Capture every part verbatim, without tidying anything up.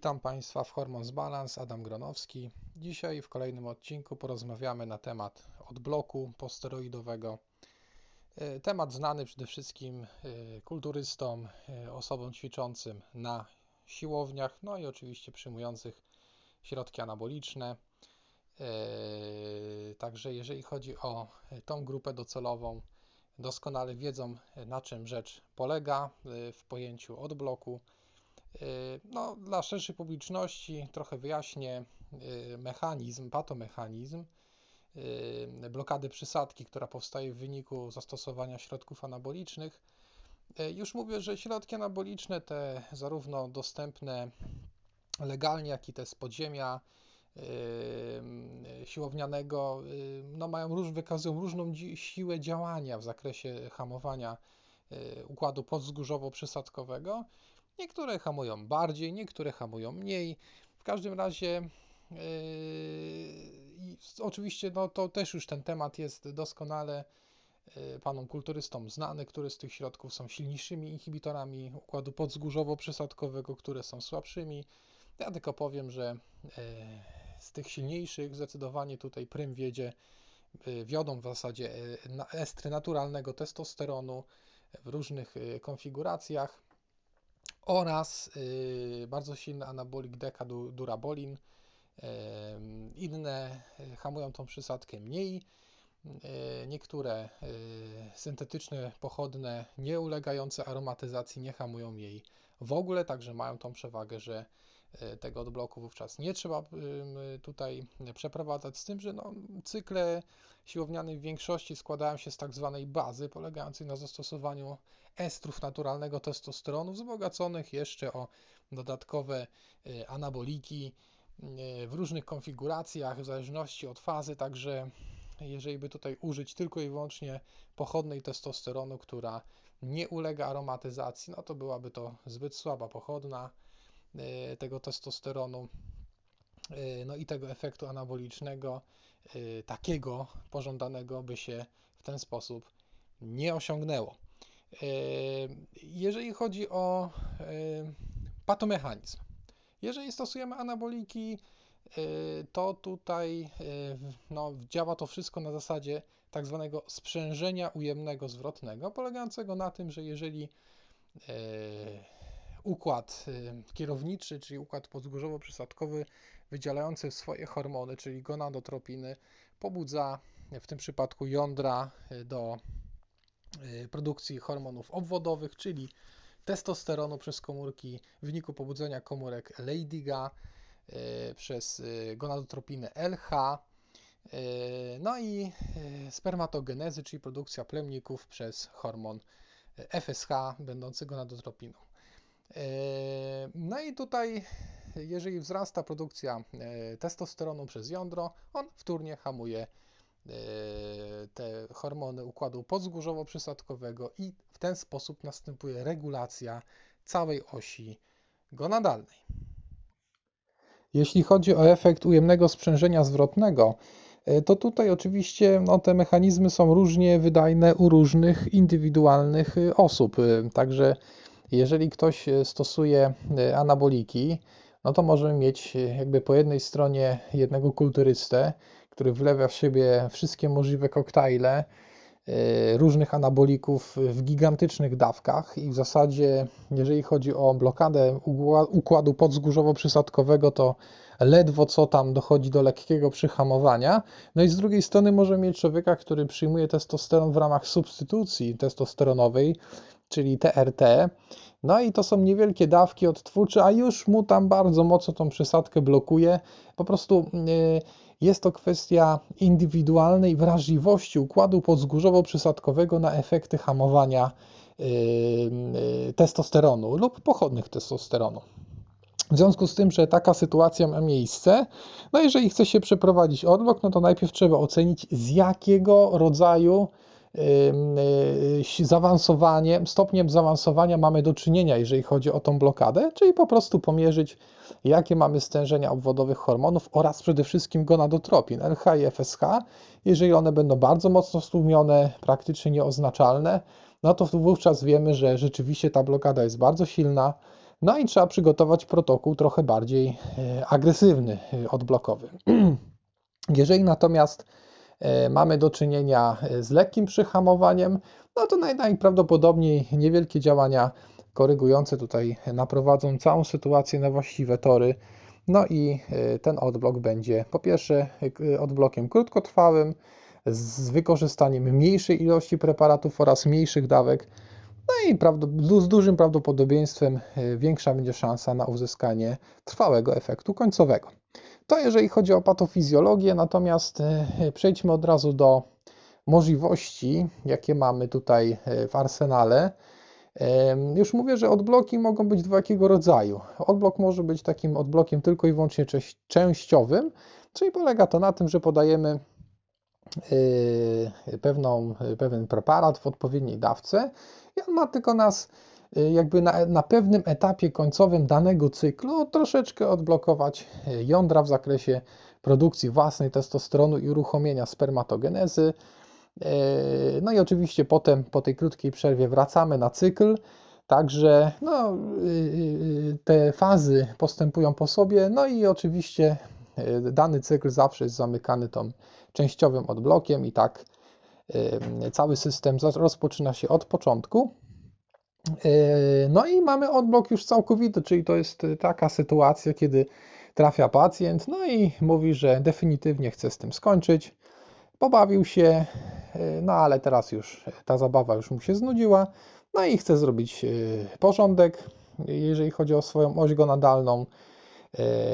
Witam Państwa w Hormon Zbalans, Adam Gronowski. Dzisiaj w kolejnym odcinku porozmawiamy na temat odbloku posteroidowego. Temat znany przede wszystkim kulturystom, osobom ćwiczącym na siłowniach, no i oczywiście przyjmujących środki anaboliczne. Także jeżeli chodzi o tą grupę docelową, doskonale wiedzą, na czym rzecz polega w pojęciu odbloku. No, dla szerszej publiczności trochę wyjaśnię mechanizm, patomechanizm blokady przysadki, która powstaje w wyniku zastosowania środków anabolicznych. Już mówię, że środki anaboliczne, te zarówno dostępne legalnie, jak i te z podziemia siłownianego, no, mają róż, wykazują różną siłę działania w zakresie hamowania układu podzgórzowo-przysadkowego. Niektóre hamują bardziej, niektóre hamują mniej. W każdym razie yy, oczywiście no, to też już ten temat jest doskonale yy, panom kulturystom znany, które z tych środków są silniejszymi inhibitorami układu podzgórzowo-przysadkowego, które są słabszymi. Ja tylko powiem, że yy, z tych silniejszych zdecydowanie tutaj prym wiedzie, yy, wiodą w zasadzie yy, estry naturalnego testosteronu w różnych yy, konfiguracjach. Oraz y, bardzo silny anabolik Deka, du, Durabolin. Y, inne hamują tą przysadkę mniej. Y, niektóre y, syntetyczne, pochodne, nie ulegające aromatyzacji nie hamują jej w ogóle, także mają tą przewagę, że y, tego odbloku wówczas nie trzeba y, tutaj przeprowadzać, z tym, że no, cykle siłowniane w większości składają się z tak zwanej bazy, polegającej na zastosowaniu estrów naturalnego testosteronu, wzbogaconych jeszcze o dodatkowe y, anaboliki y, w różnych konfiguracjach, w zależności od fazy, także jeżeli by tutaj użyć tylko i wyłącznie pochodnej testosteronu, która nie ulega aromatyzacji, no to byłaby to zbyt słaba pochodna tego testosteronu, no i tego efektu anabolicznego, takiego pożądanego, by się w ten sposób nie osiągnęło. Jeżeli chodzi o patomechanizm, jeżeli stosujemy anaboliki, to tutaj no, działa to wszystko na zasadzie tak zwanego sprzężenia ujemnego zwrotnego, polegającego na tym, że jeżeli układ kierowniczy, czyli układ podzgórzowo-przysadkowy wydzielający swoje hormony, czyli gonadotropiny, pobudza w tym przypadku jądra do produkcji hormonów obwodowych, czyli testosteronu przez komórki w wyniku pobudzenia komórek Leydiga, przez gonadotropinę L H, no i spermatogenezy, czyli produkcja plemników przez hormon F S H, będący gonadotropiną. No i tutaj, jeżeli wzrasta produkcja testosteronu przez jądro, on wtórnie hamuje te hormony układu podzgórzowo-przysadkowego i w ten sposób następuje regulacja całej osi gonadalnej. Jeśli chodzi o efekt ujemnego sprzężenia zwrotnego, to tutaj oczywiście no, te mechanizmy są różnie wydajne u różnych indywidualnych osób. Także jeżeli ktoś stosuje anaboliki, no to możemy mieć jakby po jednej stronie jednego kulturystę, który wlewa w siebie wszystkie możliwe koktajle różnych anabolików w gigantycznych dawkach i w zasadzie, jeżeli chodzi o blokadę układu podzgórzowo-przysadkowego, to ledwo co tam dochodzi do lekkiego przyhamowania. No i z drugiej strony możemy mieć człowieka, który przyjmuje testosteron w ramach substytucji testosteronowej, czyli T R T, no i to są niewielkie dawki odtwórcze, a już mu tam bardzo mocno tą przysadkę blokuje. Po prostu yy, jest to kwestia indywidualnej wrażliwości układu podzgórzowo-przysadkowego na efekty hamowania yy, yy, testosteronu lub pochodnych testosteronu. W związku z tym, że taka sytuacja ma miejsce, no jeżeli chce się przeprowadzić odblok, no to najpierw trzeba ocenić, z jakiego rodzaju zaawansowaniem, stopniem zaawansowania mamy do czynienia, jeżeli chodzi o tą blokadę, czyli po prostu pomierzyć, jakie mamy stężenia obwodowych hormonów oraz przede wszystkim gonadotropin L H i F S H. Jeżeli one będą bardzo mocno stłumione, praktycznie nieoznaczalne, no to wówczas wiemy, że rzeczywiście ta blokada jest bardzo silna, No i trzeba przygotować protokół trochę bardziej agresywny, odblokowy. Jeżeli natomiast mamy do czynienia z lekkim przyhamowaniem, no to najprawdopodobniej niewielkie działania korygujące tutaj naprowadzą całą sytuację na właściwe tory. No i ten odblok będzie po pierwsze odblokiem krótkotrwałym z wykorzystaniem mniejszej ilości preparatów oraz mniejszych dawek. No i z dużym prawdopodobieństwem większa będzie szansa na uzyskanie trwałego efektu końcowego. To jeżeli chodzi o patofizjologię, natomiast przejdźmy od razu do możliwości, jakie mamy tutaj w arsenale. Już mówię, że odbloki mogą być dwojakiego rodzaju. Odblok może być takim odblokiem tylko i wyłącznie częściowym, czyli polega to na tym, że podajemy pewną, pewien preparat w odpowiedniej dawce i on ma tylko nas jakby na, na pewnym etapie końcowym danego cyklu troszeczkę odblokować jądra w zakresie produkcji własnej testosteronu i uruchomienia spermatogenezy. No i oczywiście potem po tej krótkiej przerwie wracamy na cykl, także no, te fazy postępują po sobie, no i oczywiście dany cykl zawsze jest zamykany tą częściowym odblokiem i tak cały system rozpoczyna się od początku. No i mamy odblok już całkowity, czyli to jest taka sytuacja, kiedy trafia pacjent, no i mówi, że definitywnie chce z tym skończyć, pobawił się, no ale teraz już ta zabawa już mu się znudziła, no i chce zrobić porządek, jeżeli chodzi o swoją oś gonadalną,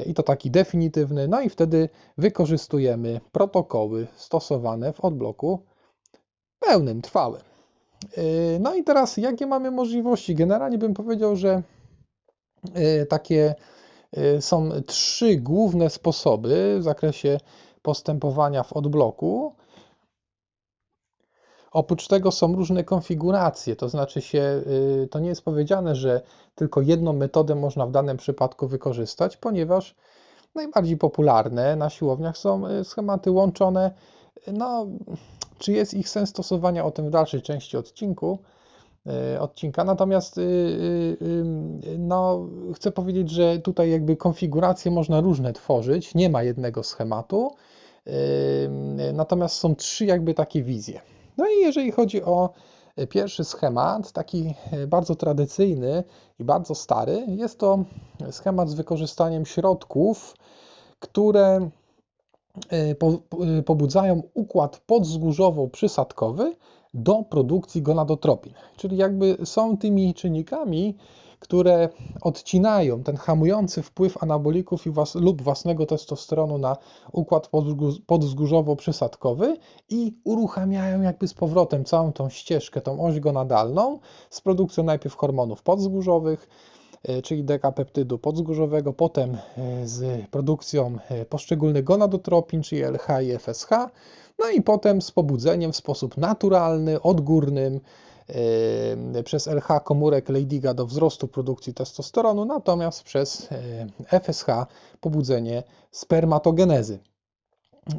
i to taki definitywny, no i wtedy wykorzystujemy protokoły stosowane w odbloku pełnym, trwałym. No i teraz jakie mamy możliwości? Generalnie bym powiedział, że takie są trzy główne sposoby w zakresie postępowania w odbloku. Oprócz tego są różne konfiguracje, to znaczy się, to nie jest powiedziane, że tylko jedną metodę można w danym przypadku wykorzystać, ponieważ najbardziej popularne na siłowniach są schematy łączone. No, czy jest ich sens stosowania, o tym w dalszej części odcinku, odcinka. Natomiast no, chcę powiedzieć, że tutaj jakby konfiguracje można różne tworzyć, nie ma jednego schematu, natomiast są trzy jakby takie wizje. No i jeżeli chodzi o pierwszy schemat, taki bardzo tradycyjny i bardzo stary, jest to schemat z wykorzystaniem środków, które pobudzają układ podzgórzowo-przysadkowy do produkcji gonadotropin. Czyli jakby są tymi czynnikami, które odcinają ten hamujący wpływ anabolików i was, lub własnego testosteronu na układ podzgórzowo-przysadkowy i uruchamiają jakby z powrotem całą tą ścieżkę, tą oś gonadalną z produkcją najpierw hormonów podzgórzowych, czyli dekapeptydu podzgórzowego, potem z produkcją poszczególnych gonadotropin, czyli L H i F S H, no i potem z pobudzeniem w sposób naturalny, odgórnym yy, przez L H komórek Leydiga do wzrostu produkcji testosteronu, natomiast przez yy, F S H pobudzenie spermatogenezy.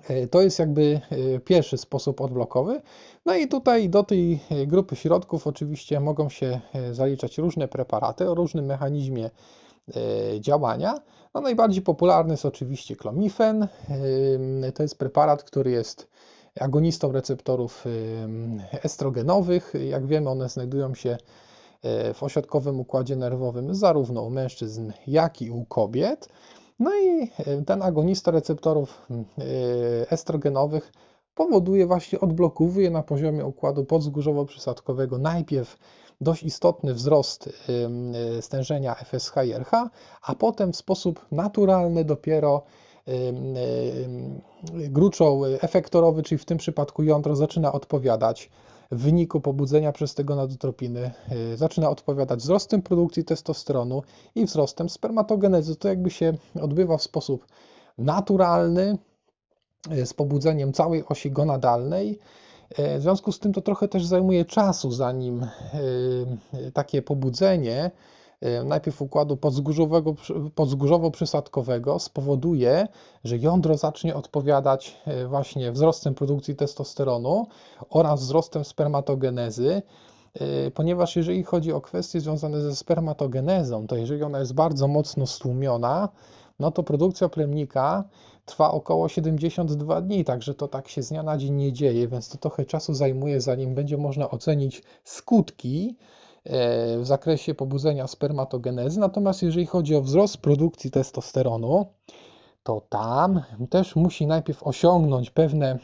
Yy, to jest jakby yy, pierwszy sposób odblokowy. No i tutaj do tej grupy środków oczywiście mogą się zaliczać różne preparaty o różnym mechanizmie działania. No, najbardziej popularny jest oczywiście klomifen. To jest preparat, który jest agonistą receptorów estrogenowych. Jak wiemy, one znajdują się w ośrodkowym układzie nerwowym zarówno u mężczyzn, jak i u kobiet. No i ten agonista receptorów estrogenowych powoduje, właśnie odblokowuje na poziomie układu podzgórzowo-przysadkowego najpierw dość istotny wzrost stężenia F S H i R H, a potem w sposób naturalny dopiero gruczoł efektorowy, czyli w tym przypadku jądro, zaczyna odpowiadać w wyniku pobudzenia przez te gonadotropiny, zaczyna odpowiadać wzrostem produkcji testosteronu i wzrostem spermatogenezy. To jakby się odbywa w sposób naturalny, z pobudzeniem całej osi gonadalnej. W związku z tym to trochę też zajmuje czasu, zanim takie pobudzenie najpierw układu podzgórzowo-przysadkowego spowoduje, że jądro zacznie odpowiadać właśnie wzrostem produkcji testosteronu oraz wzrostem spermatogenezy. ponieważ jeżeli chodzi o kwestie związane ze spermatogenezą, to jeżeli ona jest bardzo mocno stłumiona, no to produkcja plemnika trwa około siedemdziesiąt dwa dni, także to tak się z dnia na dzień nie dzieje, więc to trochę czasu zajmuje, zanim będzie można ocenić skutki w zakresie pobudzenia spermatogenezy. Natomiast jeżeli chodzi o wzrost produkcji testosteronu, to tam też musi najpierw osiągnąć pewne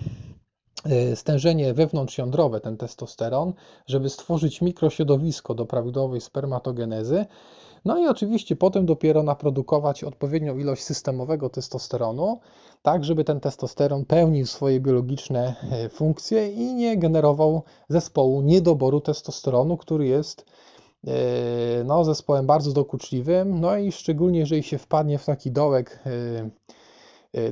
stężenie wewnątrzjądrowe, ten testosteron, żeby stworzyć mikrośrodowisko do prawidłowej spermatogenezy. No i oczywiście potem dopiero naprodukować odpowiednią ilość systemowego testosteronu, tak żeby ten testosteron pełnił swoje biologiczne funkcje i nie generował zespołu niedoboru testosteronu, który jest no, zespołem bardzo dokuczliwym. No i szczególnie jeżeli się wpadnie w taki dołek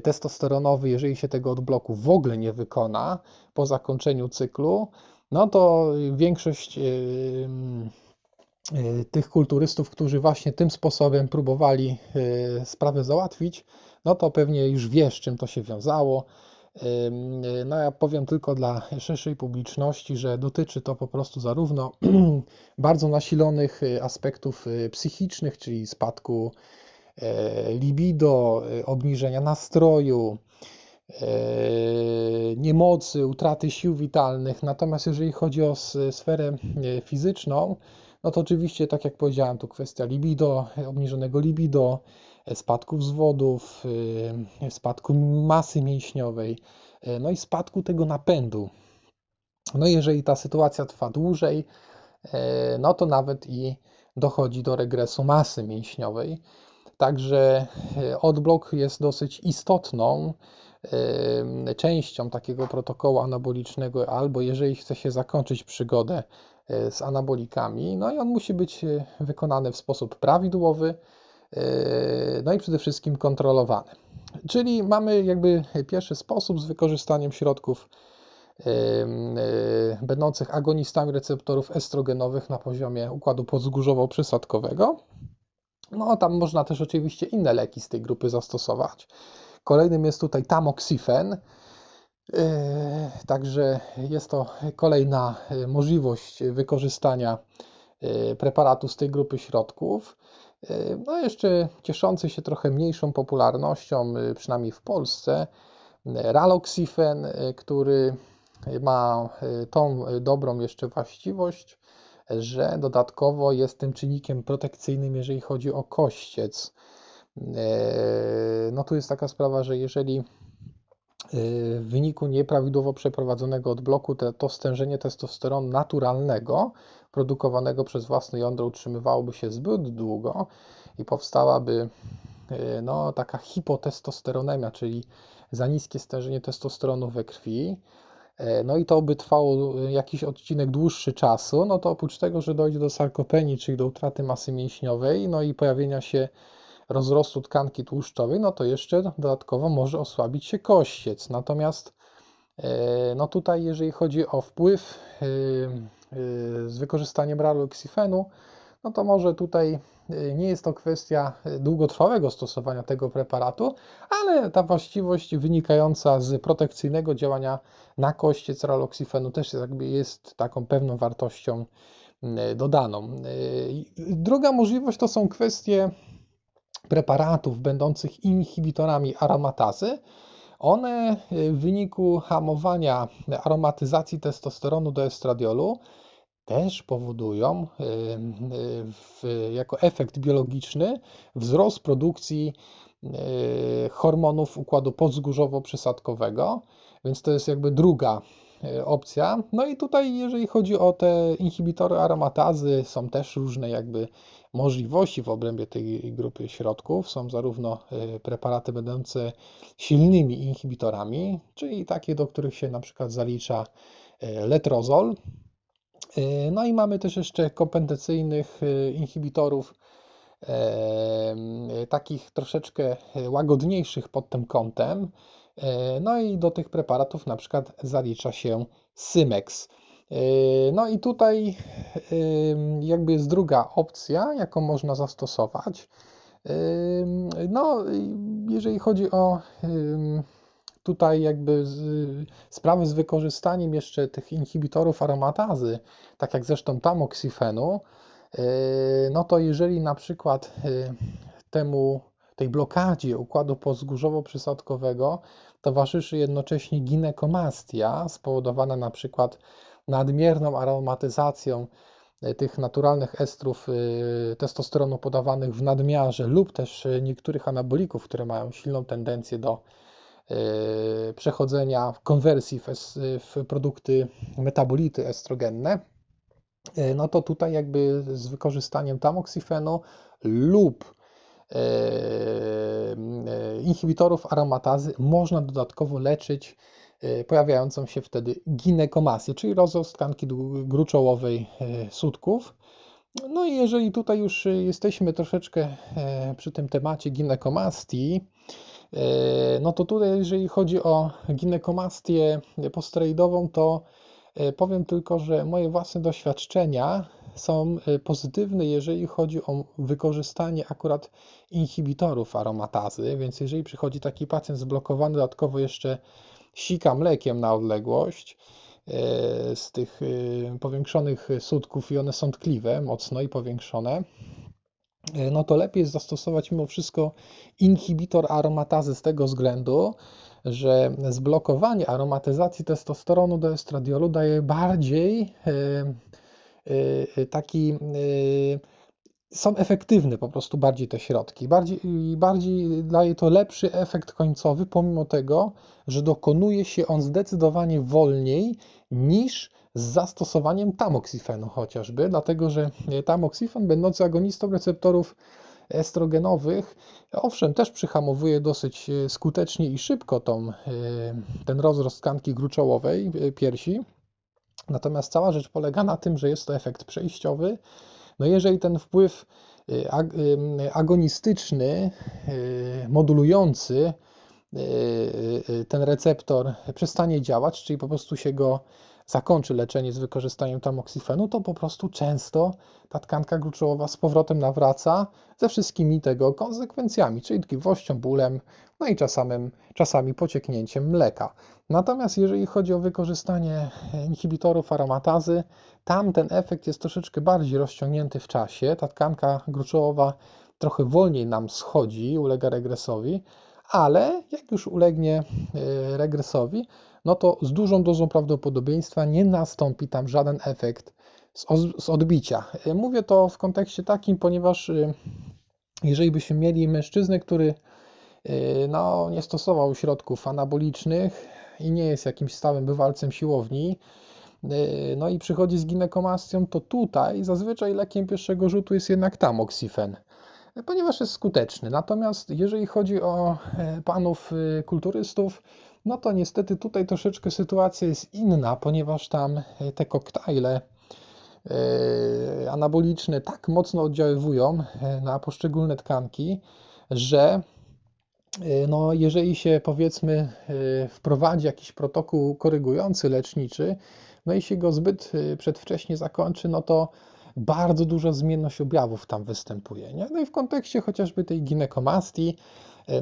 testosteronowy, jeżeli się tego odbloku w ogóle nie wykona po zakończeniu cyklu, no to większość tych kulturystów, którzy właśnie tym sposobem próbowali sprawę załatwić, no to pewnie już wie, z czym to się wiązało. No ja powiem tylko dla szerszej publiczności, że dotyczy to po prostu zarówno bardzo nasilonych aspektów psychicznych, czyli spadku libido, obniżenia nastroju, niemocy, utraty sił witalnych. Natomiast jeżeli chodzi o sferę fizyczną, no to oczywiście, tak jak powiedziałem, tu kwestia libido, obniżonego libido, spadku wzwodów, spadku masy mięśniowej, no i spadku tego napędu. No jeżeli ta sytuacja trwa dłużej, no to nawet i dochodzi do regresu masy mięśniowej. Także odblok jest dosyć istotną częścią takiego protokołu anabolicznego, albo jeżeli chce się zakończyć przygodę z anabolikami, no i on musi być wykonany w sposób prawidłowy, no i przede wszystkim kontrolowany. Czyli mamy jakby pierwszy sposób z wykorzystaniem środków będących agonistami receptorów estrogenowych na poziomie układu podzgórzowo-przysadkowego. No tam można też oczywiście inne leki z tej grupy zastosować. Kolejnym jest tutaj tamoksyfen. Także jest to kolejna możliwość wykorzystania preparatu z tej grupy środków. No jeszcze cieszący się trochę mniejszą popularnością, przynajmniej w Polsce, raloxifen, który ma tą dobrą jeszcze właściwość, że dodatkowo jest tym czynnikiem protekcyjnym, jeżeli chodzi o kościec. No tu jest taka sprawa, że jeżeli w wyniku nieprawidłowo przeprowadzonego odbloku te, to stężenie testosteronu naturalnego produkowanego przez własne jądro utrzymywałoby się zbyt długo i powstałaby no, taka hipotestosteronemia, czyli za niskie stężenie testosteronu we krwi, no i to by trwało jakiś odcinek dłuższy czasu, no to oprócz tego, że dojdzie do sarkopenii, czyli do utraty masy mięśniowej, no i pojawienia się rozrostu tkanki tłuszczowej, no to jeszcze dodatkowo może osłabić się kościec. Natomiast no tutaj, jeżeli chodzi o wpływ z wykorzystaniem raloksifenu, no to może tutaj nie jest to kwestia długotrwałego stosowania tego preparatu, ale ta właściwość wynikająca z protekcyjnego działania na kościec raloksifenu też jest, jakby jest taką pewną wartością dodaną. Druga możliwość to są kwestie preparatów będących inhibitorami aromatazy. One w wyniku hamowania aromatyzacji testosteronu do estradiolu też powodują w, jako efekt biologiczny wzrost produkcji hormonów układu podzgórzowo-przysadkowego, więc to jest jakby druga opcja. No i tutaj, jeżeli chodzi o te inhibitory aromatazy, są też różne jakby możliwości w obrębie tej grupy środków. Są zarówno preparaty będące silnymi inhibitorami, czyli takie, do których się na przykład zalicza letrozol. No i mamy też jeszcze kompensacyjnych inhibitorów, takich troszeczkę łagodniejszych pod tym kątem. No i do tych preparatów na przykład zalicza się Symex. No i tutaj jakby jest druga opcja, jaką można zastosować. No jeżeli chodzi o tutaj jakby z, sprawy z wykorzystaniem jeszcze tych inhibitorów aromatazy, tak jak zresztą tamoksifenu, no to jeżeli na przykład temu, tej blokadzie układu pozgórzowo-przysadkowego towarzyszy jednocześnie ginekomastia spowodowana na przykład nadmierną aromatyzacją tych naturalnych estrów testosteronu podawanych w nadmiarze lub też niektórych anabolików, które mają silną tendencję do przechodzenia konwersji w, w produkty metabolity estrogenne, no to tutaj jakby z wykorzystaniem tamoksifenu lub inhibitorów aromatazy można dodatkowo leczyć pojawiającą się wtedy ginekomastię, czyli rozrost tkanki gruczołowej sutków. No i jeżeli tutaj już jesteśmy troszeczkę przy tym temacie ginekomastii, no to tutaj jeżeli chodzi o ginekomastię posteroidową, to powiem tylko, że moje własne doświadczenia są pozytywne, jeżeli chodzi o wykorzystanie akurat inhibitorów aromatazy, więc jeżeli przychodzi taki pacjent zblokowany, dodatkowo jeszcze sika mlekiem na odległość z tych powiększonych sutków i one są tkliwe mocno i powiększone, no to lepiej jest zastosować mimo wszystko inhibitor aromatazy z tego względu, że zblokowanie aromatyzacji testosteronu do estradiolu daje bardziej taki, są efektywne po prostu bardziej te środki, bardziej, bardziej daje to lepszy efekt końcowy, pomimo tego, że dokonuje się on zdecydowanie wolniej niż z zastosowaniem tamoksifenu chociażby, dlatego że tamoksyfen będący agonistą receptorów estrogenowych, owszem, też przyhamowuje dosyć skutecznie i szybko tą, ten rozrost tkanki gruczołowej piersi, natomiast cała rzecz polega na tym, że jest to efekt przejściowy. No jeżeli ten wpływ agonistyczny, modulujący ten receptor przestanie działać, czyli po prostu się go zakończy leczenie z wykorzystaniem tamoksifenu, to po prostu często ta tkanka gruczołowa z powrotem nawraca ze wszystkimi tego konsekwencjami, czyli tkliwością, bólem, no i czasami, czasami pocieknięciem mleka. Natomiast jeżeli chodzi o wykorzystanie inhibitorów aromatazy, tam ten efekt jest troszeczkę bardziej rozciągnięty w czasie, ta tkanka gruczołowa trochę wolniej nam schodzi, ulega regresowi, ale jak już ulegnie regresowi, no to z dużą dozą prawdopodobieństwa nie nastąpi tam żaden efekt z odbicia. Mówię to w kontekście takim, ponieważ jeżeli byśmy mieli mężczyznę, który no, nie stosował środków anabolicznych i nie jest jakimś stałym bywalcem siłowni, no i przychodzi z ginekomastią, to tutaj zazwyczaj lekiem pierwszego rzutu jest jednak tamoksyfen, ponieważ jest skuteczny. Natomiast jeżeli chodzi o panów kulturystów, no to niestety tutaj troszeczkę sytuacja jest inna, ponieważ tam te koktajle anaboliczne tak mocno oddziaływują na poszczególne tkanki, że no jeżeli się powiedzmy wprowadzi jakiś protokół korygujący leczniczy, no i się go zbyt przedwcześnie zakończy, no to bardzo duża zmienność objawów tam występuje, nie? No i w kontekście chociażby tej ginekomastii,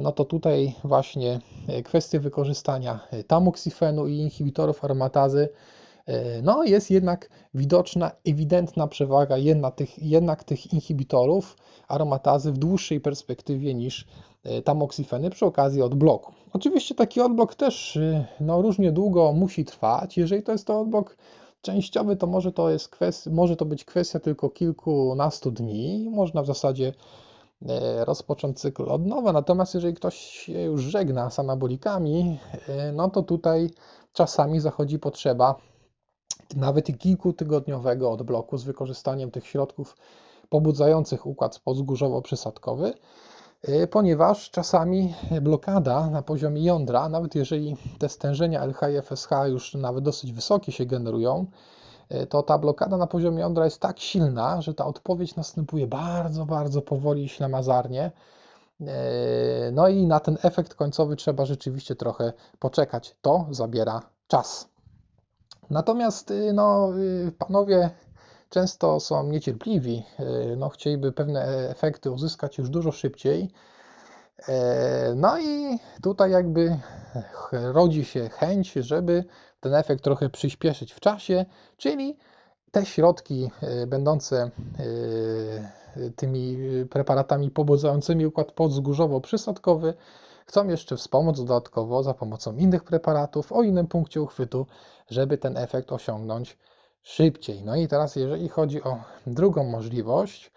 no to tutaj właśnie kwestie wykorzystania tamoksifenu i inhibitorów aromatazy, no jest jednak widoczna, ewidentna przewaga jednak tych, jednak tych inhibitorów aromatazy w dłuższej perspektywie niż tamoksifeny przy okazji odbloku. Oczywiście taki odblok też no, różnie długo musi trwać, jeżeli to jest to odblok częściowy, to może to, jest kwestia, może to być kwestia tylko kilkunastu dni, można w zasadzie rozpocząć cykl od nowa, natomiast jeżeli ktoś się już żegna z anabolikami, no to tutaj czasami zachodzi potrzeba nawet i kilkutygodniowego odbloku z wykorzystaniem tych środków pobudzających układ pozgórzowo-przysadkowy, ponieważ czasami blokada na poziomie jądra, nawet jeżeli te stężenia L H i F S H już nawet dosyć wysokie się generują, to ta blokada na poziomie jądra jest tak silna, że ta odpowiedź następuje bardzo, bardzo powoli i ślamazarnie. No i na ten efekt końcowy trzeba rzeczywiście trochę poczekać. To zabiera czas. Natomiast no, panowie często są niecierpliwi, no, chcieliby pewne efekty uzyskać już dużo szybciej. No i tutaj jakby rodzi się chęć, żeby ten efekt trochę przyspieszyć w czasie, czyli te środki będące tymi preparatami pobudzającymi układ podzgórzowo-przysadkowy chcą jeszcze wspomóc dodatkowo za pomocą innych preparatów o innym punkcie uchwytu, żeby ten efekt osiągnąć szybciej. No i teraz jeżeli chodzi o drugą możliwość,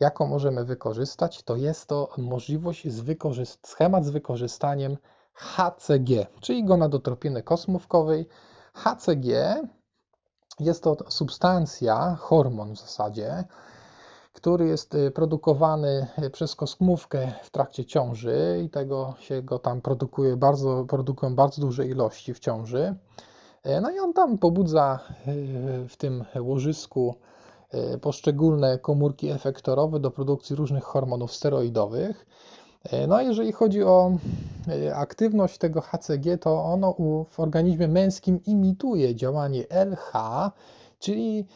jaką możemy wykorzystać, to jest to możliwość, z wykorzyst- schemat z wykorzystaniem H C G, czyli gonadotropiny kosmówkowej. H C G jest to substancja, hormon w zasadzie, który jest produkowany przez kosmówkę w trakcie ciąży i tego się go tam produkuje bardzo, produkują bardzo duże ilości w ciąży. No i on tam pobudza w tym łożysku poszczególne komórki efektorowe do produkcji różnych hormonów steroidowych. No a jeżeli chodzi o aktywność tego H C G, to ono w organizmie męskim imituje działanie L H, czyli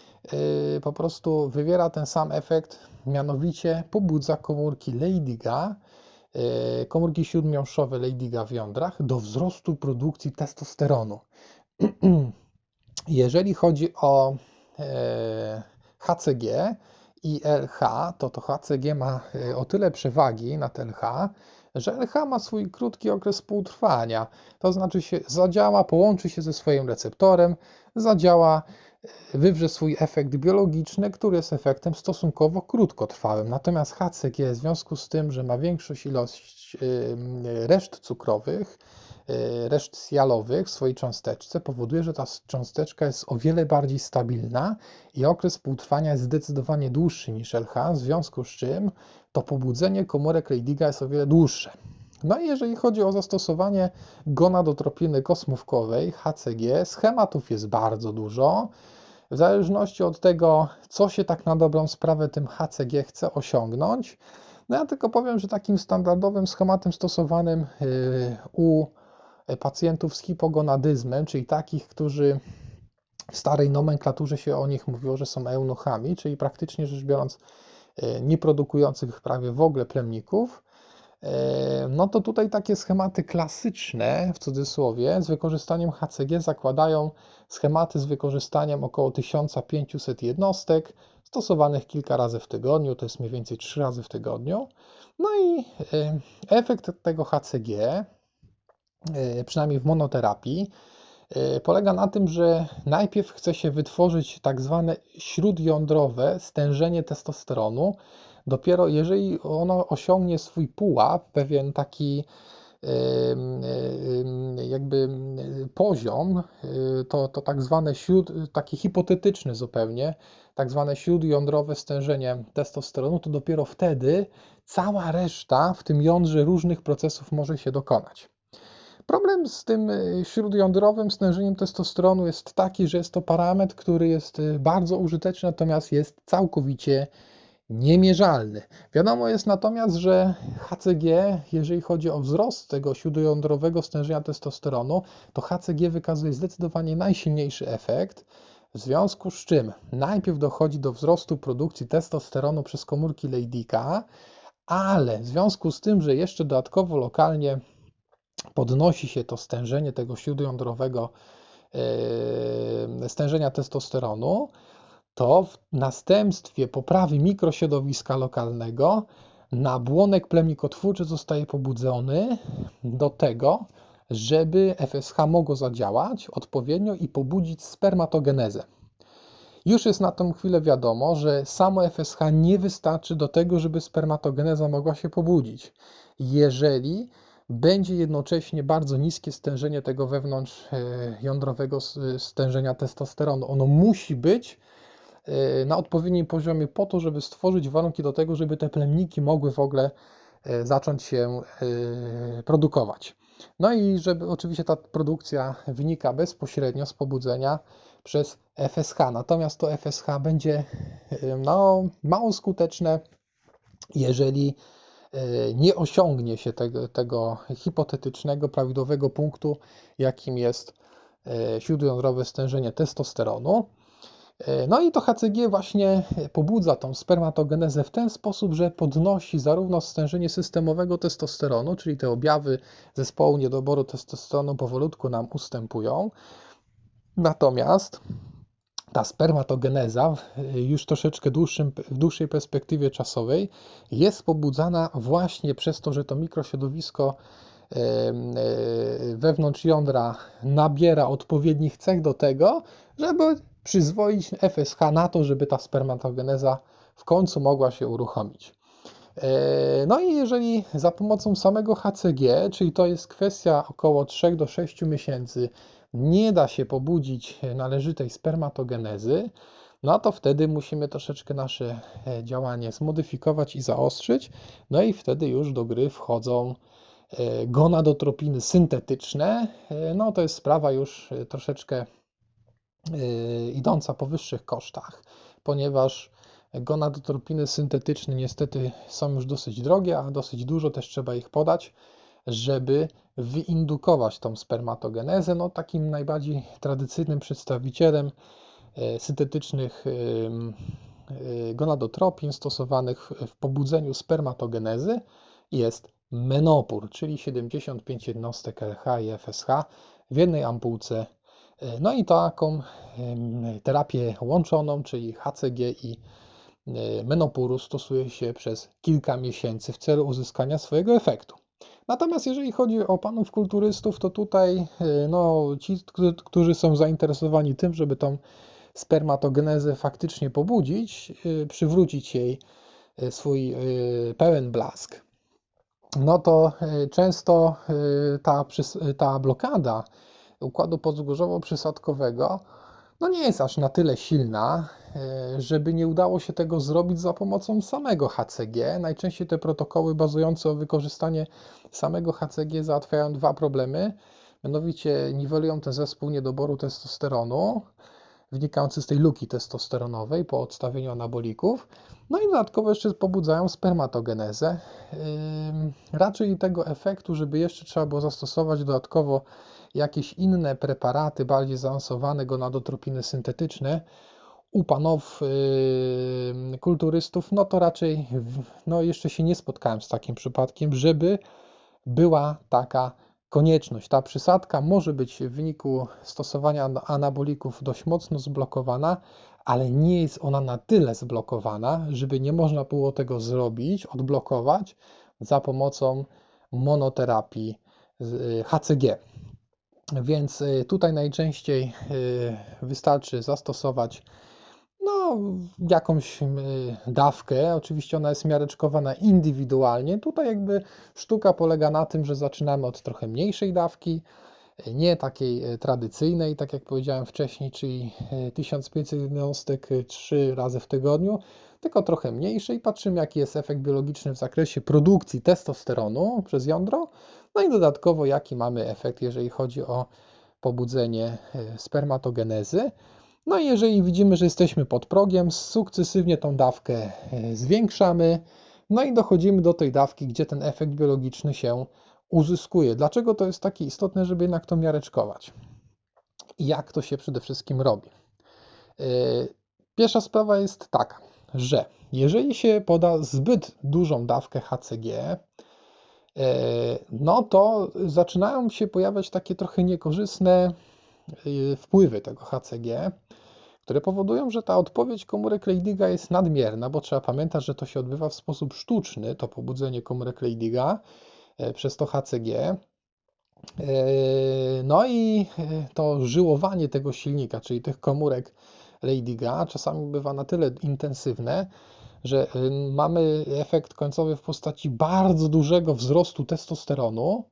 po prostu wywiera ten sam efekt, mianowicie pobudza komórki Leydiga, komórki śródmiąższowe Leydiga w jądrach do wzrostu produkcji testosteronu. Jeżeli chodzi o H C G i L H, to to H C G ma o tyle przewagi nad L H, że L H ma swój krótki okres półtrwania, to znaczy się zadziała, połączy się ze swoim receptorem, zadziała, wywrze swój efekt biologiczny, który jest efektem stosunkowo krótkotrwałym. Natomiast H C G w związku z tym, że ma większość ilość reszt cukrowych, reszt sialowych w swojej cząsteczce, powoduje, że ta cząsteczka jest o wiele bardziej stabilna i okres półtrwania jest zdecydowanie dłuższy niż L H, w związku z czym to pobudzenie komórek Leydiga jest o wiele dłuższe. No i jeżeli chodzi o zastosowanie gonadotropiny kosmówkowej, H C G, schematów jest bardzo dużo. W zależności od tego, co się tak na dobrą sprawę tym H C G chce osiągnąć, no ja tylko powiem, że takim standardowym schematem stosowanym u pacjentów z hipogonadyzmem, czyli takich, którzy w starej nomenklaturze się o nich mówiło, że są eunuchami, czyli praktycznie rzecz biorąc nie produkujących prawie w ogóle plemników, no to tutaj takie schematy klasyczne, w cudzysłowie, z wykorzystaniem H C G zakładają schematy z wykorzystaniem około tysiąc pięćset jednostek, stosowanych kilka razy w tygodniu, to jest mniej więcej trzy razy w tygodniu. No i efekt tego H C G, przynajmniej w monoterapii, polega na tym, że najpierw chce się wytworzyć tak zwane śródjądrowe stężenie testosteronu. Dopiero jeżeli ono osiągnie swój pułap, pewien taki jakby poziom, to, to tak zwane, śród, taki hipotetyczny zupełnie, tak zwane śródjądrowe stężenie testosteronu, to dopiero wtedy cała reszta w tym jądrze różnych procesów może się dokonać. Problem z tym śródjądrowym stężeniem testosteronu jest taki, że jest to parametr, który jest bardzo użyteczny, natomiast jest całkowicie niemierzalny. Wiadomo jest natomiast, że H C G, jeżeli chodzi o wzrost tego śródjądrowego stężenia testosteronu, to H C G wykazuje zdecydowanie najsilniejszy efekt, w związku z czym najpierw dochodzi do wzrostu produkcji testosteronu przez komórki Leydiga, ale w związku z tym, że jeszcze dodatkowo lokalnie podnosi się to stężenie tego śródjądrowego stężenia testosteronu, to w następstwie poprawy mikrośrodowiska lokalnego nabłonek plemnikotwórczy zostaje pobudzony do tego, żeby F S H mogło zadziałać odpowiednio i pobudzić spermatogenezę. Już jest na tę chwilę wiadomo, że samo F S H nie wystarczy do tego, żeby spermatogeneza mogła się pobudzić. Jeżeli będzie jednocześnie bardzo niskie stężenie tego wewnątrzjądrowego stężenia testosteronu, ono musi być na odpowiednim poziomie po to, żeby stworzyć warunki do tego, żeby te plemniki mogły w ogóle zacząć się produkować. No i żeby oczywiście ta produkcja wynika bezpośrednio z pobudzenia przez F S H. Natomiast to F S H będzie no, mało skuteczne, jeżeli nie osiągnie się tego, tego hipotetycznego, prawidłowego punktu, jakim jest śródjądrowe stężenie testosteronu. No i to H C G właśnie pobudza tą spermatogenezę w ten sposób, że podnosi zarówno stężenie systemowego testosteronu, czyli te objawy zespołu niedoboru testosteronu powolutku nam ustępują. Natomiast ta spermatogeneza już troszeczkę dłuższym, w dłuższej perspektywie czasowej jest pobudzana właśnie przez to, że to mikrośrodowisko wewnątrz jądra nabiera odpowiednich cech do tego, żeby przyzwoić F S H na to, żeby ta spermatogeneza w końcu mogła się uruchomić. No i jeżeli za pomocą samego H C G, czyli to jest kwestia około trzech do sześciu miesięcy, nie da się pobudzić należytej spermatogenezy, no to wtedy musimy troszeczkę nasze działanie zmodyfikować i zaostrzyć, no i wtedy już do gry wchodzą gonadotropiny syntetyczne. No to jest sprawa już troszeczkę idąca po wyższych kosztach, ponieważ gonadotropiny syntetyczne niestety są już dosyć drogie, a dosyć dużo też trzeba ich podać, żeby wyindukować tą spermatogenezę. No takim najbardziej tradycyjnym przedstawicielem syntetycznych gonadotropin stosowanych w pobudzeniu spermatogenezy jest menopur, czyli siedemdziesiąt pięć jednostek L H i F S H w jednej ampułce. No i taką terapię łączoną, czyli H C G i menopuru, stosuje się przez kilka miesięcy w celu uzyskania swojego efektu. Natomiast jeżeli chodzi o panów kulturystów, to tutaj no, ci, którzy są zainteresowani tym, żeby tą spermatogenezę faktycznie pobudzić, przywrócić jej swój pełen blask, no to często ta, ta blokada układu podzgórzowo-przysadkowego no nie jest aż na tyle silna, żeby nie udało się tego zrobić za pomocą samego H C G. Najczęściej te protokoły bazujące o wykorzystanie samego H C G załatwiają dwa problemy, mianowicie niwelują ten zespół niedoboru testosteronu wynikający z tej luki testosteronowej po odstawieniu anabolików, no i dodatkowo jeszcze pobudzają spermatogenezę. Raczej tego efektu, żeby jeszcze trzeba było zastosować dodatkowo jakieś inne preparaty, bardziej zaawansowane gonadotropiny syntetyczne, u panów yy, kulturystów, no to raczej no jeszcze się nie spotkałem z takim przypadkiem, żeby była taka konieczność. Ta przysadka może być w wyniku stosowania anabolików dość mocno zblokowana, ale nie jest ona na tyle zblokowana, żeby nie można było tego zrobić, odblokować za pomocą monoterapii H C G. Więc tutaj najczęściej wystarczy zastosować no, jakąś dawkę. Oczywiście ona jest miareczkowana indywidualnie. Tutaj jakby sztuka polega na tym, że zaczynamy od trochę mniejszej dawki, nie takiej tradycyjnej, tak jak powiedziałem wcześniej, czyli tysiąc pięćset jednostek trzy razy w tygodniu, tylko trochę mniejszej. Patrzymy, jaki jest efekt biologiczny w zakresie produkcji testosteronu przez jądro, no i dodatkowo jaki mamy efekt, jeżeli chodzi o pobudzenie spermatogenezy. No i jeżeli widzimy, że jesteśmy pod progiem, sukcesywnie tą dawkę zwiększamy, no i dochodzimy do tej dawki, gdzie ten efekt biologiczny się uzyskuje. Dlaczego to jest takie istotne, żeby jednak to miareczkować? I jak to się przede wszystkim robi? Pierwsza sprawa jest taka, że jeżeli się poda zbyt dużą dawkę H C G, no to zaczynają się pojawiać takie trochę niekorzystne wpływy tego H C G, które powodują, że ta odpowiedź komórek Leydiga jest nadmierna, bo trzeba pamiętać, że to się odbywa w sposób sztuczny, to pobudzenie komórek Leydiga przez to H C G. No i to żyłowanie tego silnika, czyli tych komórek Leydiga, czasami bywa na tyle intensywne, że mamy efekt końcowy w postaci bardzo dużego wzrostu testosteronu,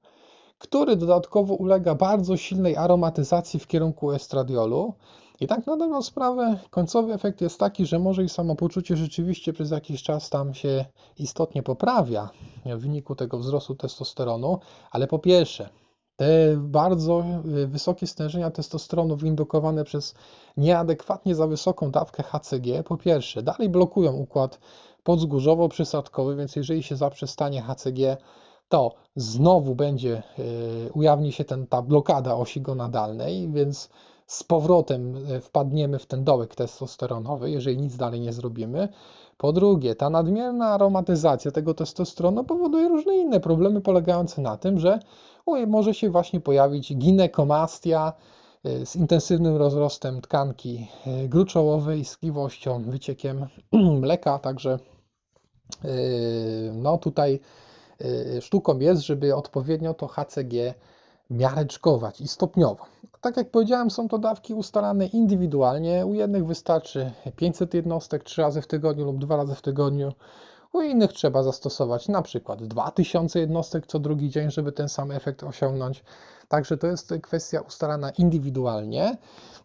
który dodatkowo ulega bardzo silnej aromatyzacji w kierunku estradiolu. I tak na dobrą sprawę końcowy efekt jest taki, że może i samopoczucie rzeczywiście przez jakiś czas tam się istotnie poprawia w wyniku tego wzrostu testosteronu, ale po pierwsze, te bardzo wysokie stężenia testosteronu wyindukowane przez nieadekwatnie za wysoką dawkę H C G, po pierwsze, dalej blokują układ podzgórzowo-przysadkowy, więc jeżeli się zaprzestanie H C G, to znowu będzie, y, ujawni się ten, ta blokada osi gonadalnej, więc z powrotem wpadniemy w ten dołek testosteronowy, jeżeli nic dalej nie zrobimy. Po drugie, ta nadmierna aromatyzacja tego testosteronu powoduje różne inne problemy polegające na tym, że oj, może się właśnie pojawić ginekomastia z intensywnym rozrostem tkanki gruczołowej, skliwością, wyciekiem mleka, także no tutaj sztuką jest, żeby odpowiednio to H C G miareczkować i stopniowo. Tak jak powiedziałem, są to dawki ustalane indywidualnie. U jednych wystarczy pięćset jednostek trzy razy w tygodniu lub dwa razy w tygodniu. U innych trzeba zastosować na przykład dwa tysiące jednostek co drugi dzień, żeby ten sam efekt osiągnąć. Także to jest kwestia ustalana indywidualnie.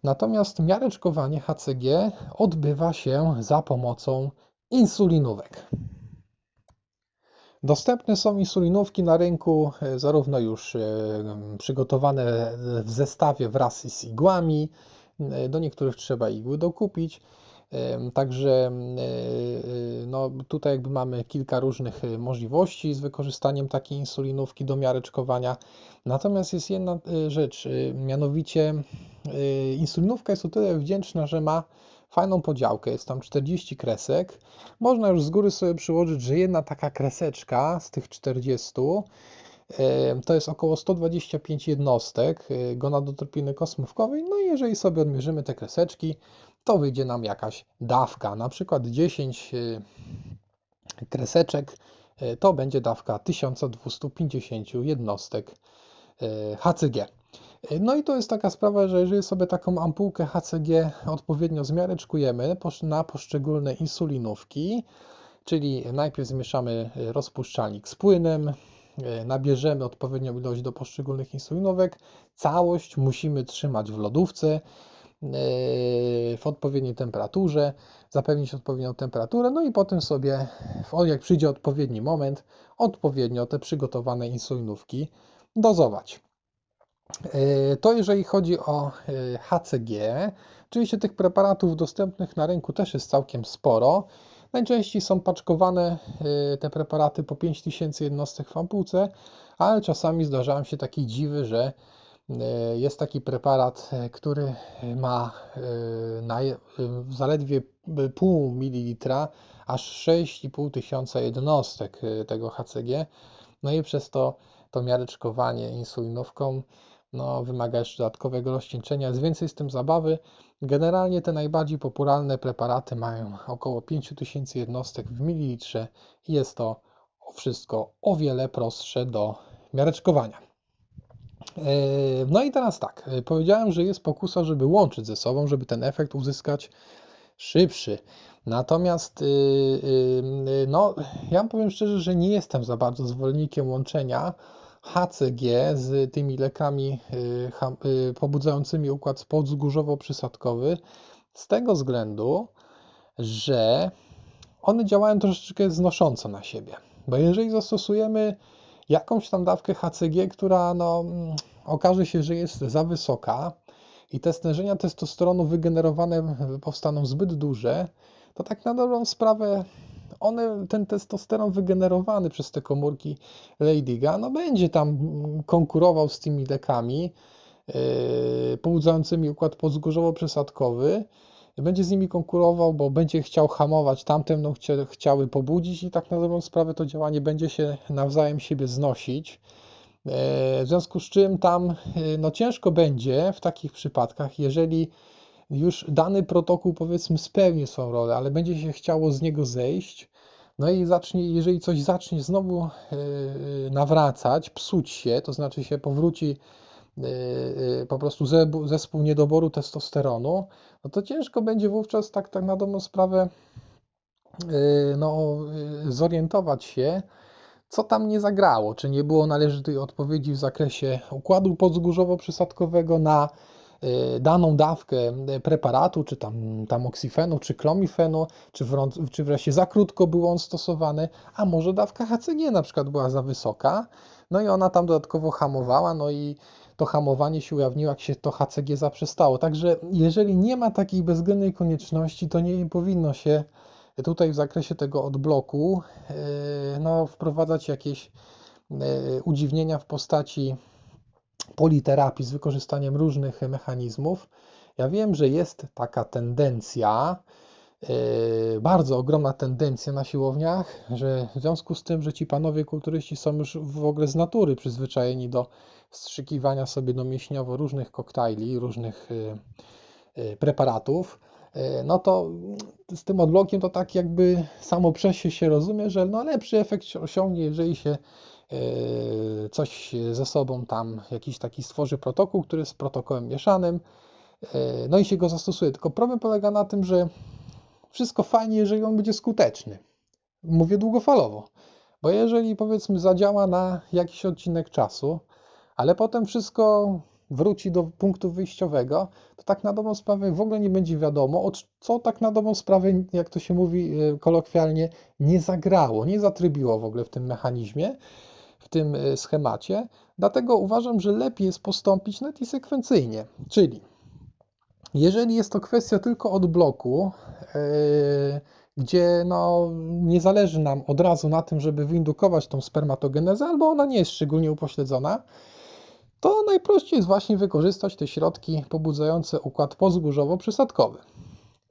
Natomiast miareczkowanie H C G odbywa się za pomocą insulinówek. Dostępne są insulinówki na rynku, zarówno już przygotowane w zestawie wraz z igłami, do niektórych trzeba igły dokupić, także no, tutaj jakby mamy kilka różnych możliwości z wykorzystaniem takiej insulinówki do miareczkowania. Natomiast jest jedna rzecz, mianowicie insulinówka jest o tyle wdzięczna, że ma fajną podziałkę, jest tam czterdzieści kresek. Można już z góry sobie przyłożyć, że jedna taka kreseczka z tych czterdziestu to jest około sto dwadzieścia pięć jednostek gonadotropiny kosmówkowej. No i jeżeli sobie odmierzymy te kreseczki, to wyjdzie nam jakaś dawka. Na przykład dziesięć kreseczek to będzie dawka tysiąc dwieście pięćdziesiąt jednostek H C G. No i to jest taka sprawa, że jeżeli sobie taką ampułkę H C G odpowiednio zmiareczkujemy na poszczególne insulinówki, czyli najpierw zmieszamy rozpuszczalnik z płynem, nabierzemy odpowiednią ilość do poszczególnych insulinówek, całość musimy trzymać w lodówce w odpowiedniej temperaturze, zapewnić odpowiednią temperaturę, no i potem sobie, jak przyjdzie odpowiedni moment, odpowiednio te przygotowane insulinówki dozować. To jeżeli chodzi o H C G, oczywiście tych preparatów dostępnych na rynku też jest całkiem sporo. Najczęściej są paczkowane te preparaty po pięć tysięcy jednostek w ampułce, ale czasami zdarzają się takie dziwy, że jest taki preparat, który ma na zaledwie pół mililitra aż sześć i pół tysiąca jednostek tego H C G, no i przez to to miareczkowanie insulinówką no, wymaga jeszcze dodatkowego rozcieńczenia, jest więcej z tym zabawy. Generalnie te najbardziej popularne preparaty mają około pięć tysięcy jednostek w mililitrze i jest to wszystko o wiele prostsze do miareczkowania. No i teraz tak, powiedziałem, że jest pokusa, żeby łączyć ze sobą, żeby ten efekt uzyskać szybszy. Natomiast no, ja powiem szczerze, że nie jestem za bardzo zwolennikiem łączenia H C G z tymi lekami pobudzającymi układ spodzgórzowo-przysadkowy z tego względu, że one działają troszeczkę znosząco na siebie. Bo jeżeli zastosujemy jakąś tam dawkę H C G, która no, okaże się, że jest za wysoka i te stężenia testosteronu wygenerowane powstaną zbyt duże, to tak na dobrą sprawę one, ten testosteron wygenerowany przez te komórki Leydiga no będzie tam konkurował z tymi lekami yy, pobudzającymi układ podzgórzowo-przysadkowy, będzie z nimi konkurował, bo będzie chciał hamować, tamte będą chcia, chciały pobudzić i tak na dobrą sprawę to działanie będzie się nawzajem siebie znosić, yy, w związku z czym tam yy, no ciężko będzie w takich przypadkach, jeżeli już dany protokół powiedzmy spełni swoją rolę, ale będzie się chciało z niego zejść, no i zacznie, jeżeli coś zacznie znowu nawracać, psuć się, to znaczy się powróci po prostu zespół niedoboru testosteronu, no to ciężko będzie wówczas tak, tak na dobrą sprawę no, zorientować się, co tam nie zagrało, czy nie było należytej odpowiedzi w zakresie układu podzgórzowo-przysadkowego na daną dawkę preparatu, czy tam tamoksifenu, czy klomifenu, czy, wrąc, czy wreszcie za krótko był on stosowany, a może dawka H C G na przykład była za wysoka, no i ona tam dodatkowo hamowała, no i to hamowanie się ujawniło, jak się to H C G zaprzestało. Także jeżeli nie ma takiej bezwzględnej konieczności, to nie powinno się tutaj w zakresie tego odbloku no, wprowadzać jakieś udziwnienia w postaci politerapii z wykorzystaniem różnych mechanizmów. Ja wiem, że jest taka tendencja, Yy, bardzo ogromna tendencja na siłowniach, że w związku z tym, że ci panowie kulturyści są już w ogóle z natury przyzwyczajeni do wstrzykiwania sobie domięśniowo różnych koktajli, różnych yy, yy, preparatów, yy, no to z tym odblokiem to tak jakby samo przez się się rozumie, że no lepszy efekt się osiągnie, jeżeli się yy, coś ze sobą tam, jakiś taki stworzy protokół, który jest protokołem mieszanym, yy, no i się go zastosuje. Tylko problem polega na tym, że wszystko fajnie, jeżeli on będzie skuteczny. Mówię długofalowo, bo jeżeli powiedzmy zadziała na jakiś odcinek czasu, ale potem wszystko wróci do punktu wyjściowego, to tak na dobrą sprawę w ogóle nie będzie wiadomo, co tak na dobrą sprawę, jak to się mówi kolokwialnie, nie zagrało, nie zatrybiło w ogóle w tym mechanizmie, w tym schemacie. Dlatego uważam, że lepiej jest postąpić nawet i sekwencyjnie, czyli jeżeli jest to kwestia tylko odbloku, yy, gdzie no, nie zależy nam od razu na tym, żeby wyindukować tą spermatogenezę, albo ona nie jest szczególnie upośledzona, to najprościej jest właśnie wykorzystać te środki pobudzające układ pozgórzowo-przysadkowy.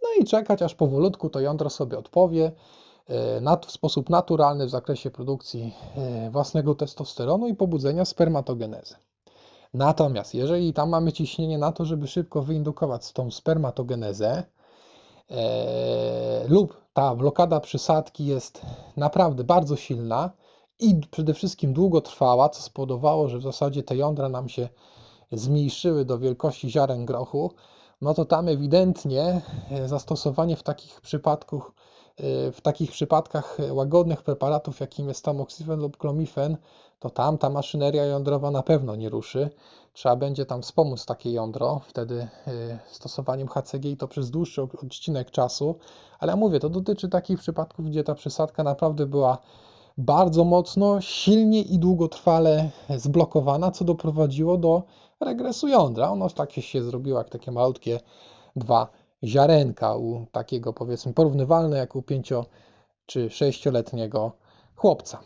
No i czekać, aż powolutku to jądro sobie odpowie yy, nat- w sposób naturalny w zakresie produkcji yy, własnego testosteronu i pobudzenia spermatogenezy. Natomiast jeżeli tam mamy ciśnienie na to, żeby szybko wyindukować tą spermatogenezę e, lub ta blokada przysadki jest naprawdę bardzo silna i przede wszystkim długotrwała, co spowodowało, że w zasadzie te jądra nam się zmniejszyły do wielkości ziaren grochu, no to tam ewidentnie zastosowanie w takich przypadkach, w takich przypadkach łagodnych preparatów, jakim jest tamoksyfen lub klomifen, to tam ta maszyneria jądrowa na pewno nie ruszy. Trzeba będzie tam wspomóc takie jądro, wtedy stosowaniem H C G i to przez dłuższy odcinek czasu. Ale ja mówię, to dotyczy takich przypadków, gdzie ta przysadka naprawdę była bardzo mocno, silnie i długotrwale zblokowana, co doprowadziło do regresu jądra. Ono takie się zrobiło jak takie malutkie dwa ziarenka u takiego, powiedzmy, porównywalne jak u pięcio czy sześcioletniego chłopca.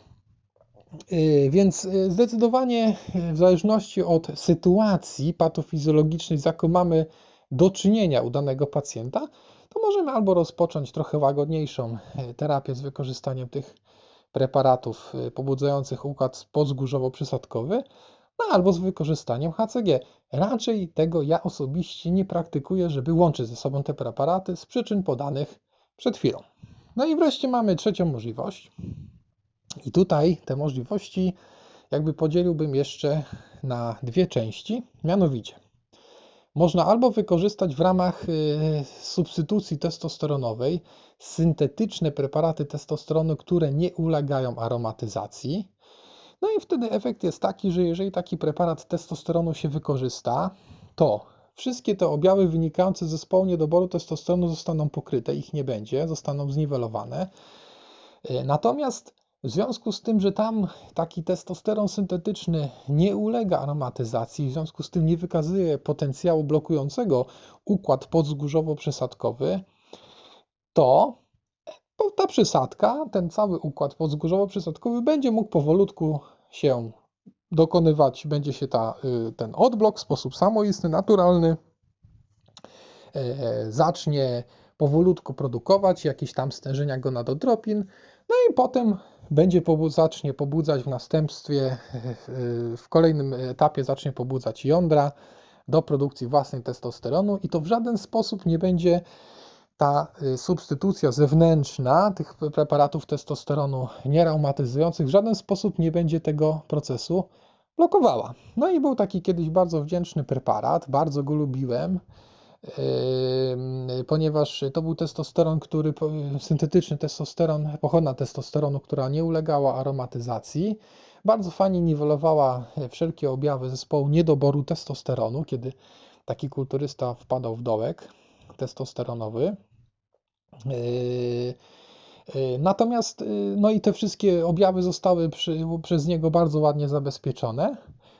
Więc zdecydowanie w zależności od sytuacji patofizjologicznej, z jaką mamy do czynienia u danego pacjenta, to możemy albo rozpocząć trochę łagodniejszą terapię z wykorzystaniem tych preparatów pobudzających układ pozgórzowo-przysadkowy, no albo z wykorzystaniem H C G. Raczej tego ja osobiście nie praktykuję, żeby łączyć ze sobą te preparaty z przyczyn podanych przed chwilą. No i wreszcie mamy trzecią możliwość. I tutaj te możliwości jakby podzieliłbym jeszcze na dwie części, mianowicie można albo wykorzystać w ramach substytucji testosteronowej syntetyczne preparaty testosteronu, które nie ulegają aromatyzacji. No i wtedy efekt jest taki, że jeżeli taki preparat testosteronu się wykorzysta, to wszystkie te objawy wynikające z zespołu niedoboru testosteronu zostaną pokryte, ich nie będzie, zostaną zniwelowane. Natomiast w związku z tym, że tam taki testosteron syntetyczny nie ulega aromatyzacji, w związku z tym nie wykazuje potencjału blokującego układ podzgórzowo-przysadkowy, to ta przysadka, ten cały układ podzgórzowo-przysadkowy będzie mógł powolutku się dokonywać, będzie się ta, ten odblok w sposób samoistny, naturalny zacznie powolutku produkować jakieś tam stężenia gonadotropin, no i potem będzie pobud- zacznie pobudzać w następstwie, w kolejnym etapie zacznie pobudzać jądra do produkcji własnej testosteronu i to w żaden sposób nie będzie ta substytucja zewnętrzna tych preparatów testosteronu nieraumatyzujących w żaden sposób nie będzie tego procesu blokowała. No i był taki kiedyś bardzo wdzięczny preparat, bardzo go lubiłem, yy, ponieważ to był testosteron, który, syntetyczny testosteron, pochodna testosteronu, która nie ulegała aromatyzacji. Bardzo fajnie niwelowała wszelkie objawy zespołu niedoboru testosteronu, kiedy taki kulturysta wpadał w dołek testosteronowy. Natomiast no i te wszystkie objawy zostały przy, przez niego bardzo ładnie zabezpieczone.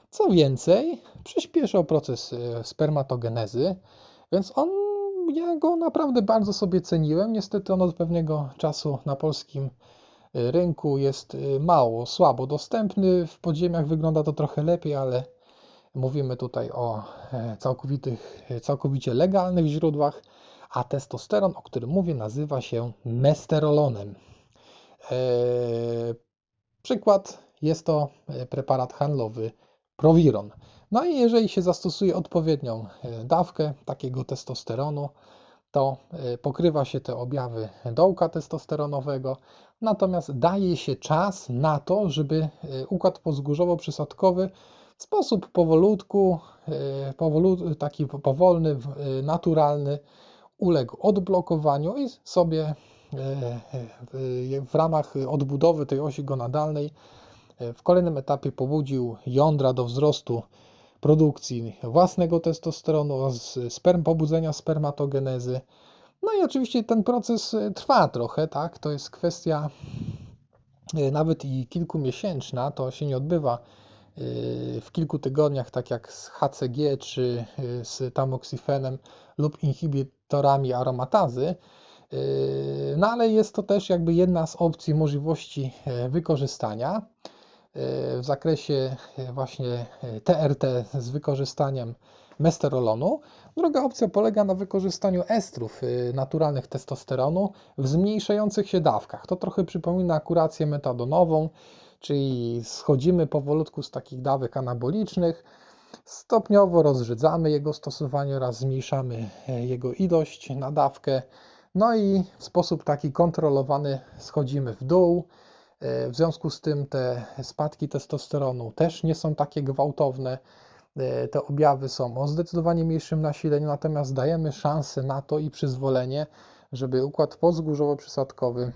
Co więcej, przyspieszył proces spermatogenezy, więc on, ja go naprawdę bardzo sobie ceniłem. Niestety on od pewnego czasu na polskim rynku jest mało, słabo dostępny. W podziemiach wygląda to trochę lepiej, ale Mówimy tutaj o całkowitych, całkowicie legalnych źródłach, a testosteron, o którym mówię, nazywa się mesterolonem. Eee, przykład, jest to preparat handlowy Proviron. No i jeżeli się zastosuje odpowiednią dawkę takiego testosteronu, to pokrywa się te objawy dołka testosteronowego, natomiast daje się czas na to, żeby układ pozgórzowo-przysadkowy w sposób powolutku, powolu, taki powolny, naturalny, uległ odblokowaniu i sobie w ramach odbudowy tej osi gonadalnej w kolejnym etapie pobudził jądra do wzrostu produkcji własnego testosteronu oraz sperm, pobudzenia spermatogenezy. No i oczywiście ten proces trwa trochę, tak? To jest kwestia nawet i kilkumiesięczna, to się nie odbywa w kilku tygodniach, tak jak z H C G czy z tamoksifenem lub inhibitorami aromatazy, no ale jest to też jakby jedna z opcji możliwości wykorzystania w zakresie właśnie T R T z wykorzystaniem mesterolonu. Druga opcja polega na wykorzystaniu estrów naturalnych testosteronu w zmniejszających się dawkach. To trochę przypomina kurację metadonową, czyli schodzimy powolutku z takich dawek anabolicznych, stopniowo rozrzydzamy jego stosowanie oraz zmniejszamy jego ilość na dawkę. No i w sposób taki kontrolowany schodzimy w dół. W związku z tym te spadki testosteronu też nie są takie gwałtowne. Te objawy są o zdecydowanie mniejszym nasileniu, natomiast dajemy szansę na to i przyzwolenie, żeby układ pozgórzowo-przysadkowy